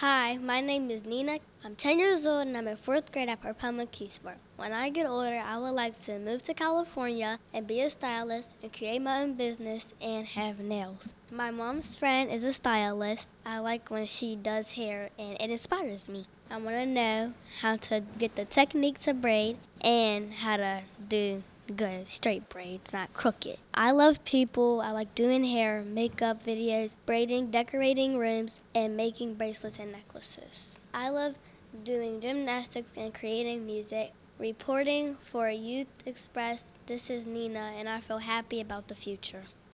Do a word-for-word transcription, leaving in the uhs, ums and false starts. Hi, my name is Nina. I'm ten years old and I'm in fourth grade at Propel Braddock. When I get older, I would like to move to California and be a stylist and create my own business and have nails. My mom's friend is a stylist. I like when she does hair and it inspires me. I want to know how to get the technique to braid and how to do good straight braids, not crooked. I love people. I like doing hair, makeup videos, braiding, decorating rooms, and making bracelets and necklaces. I love doing gymnastics and creating music. Reporting for Youth Express, this is Nina, and I feel happy about the future.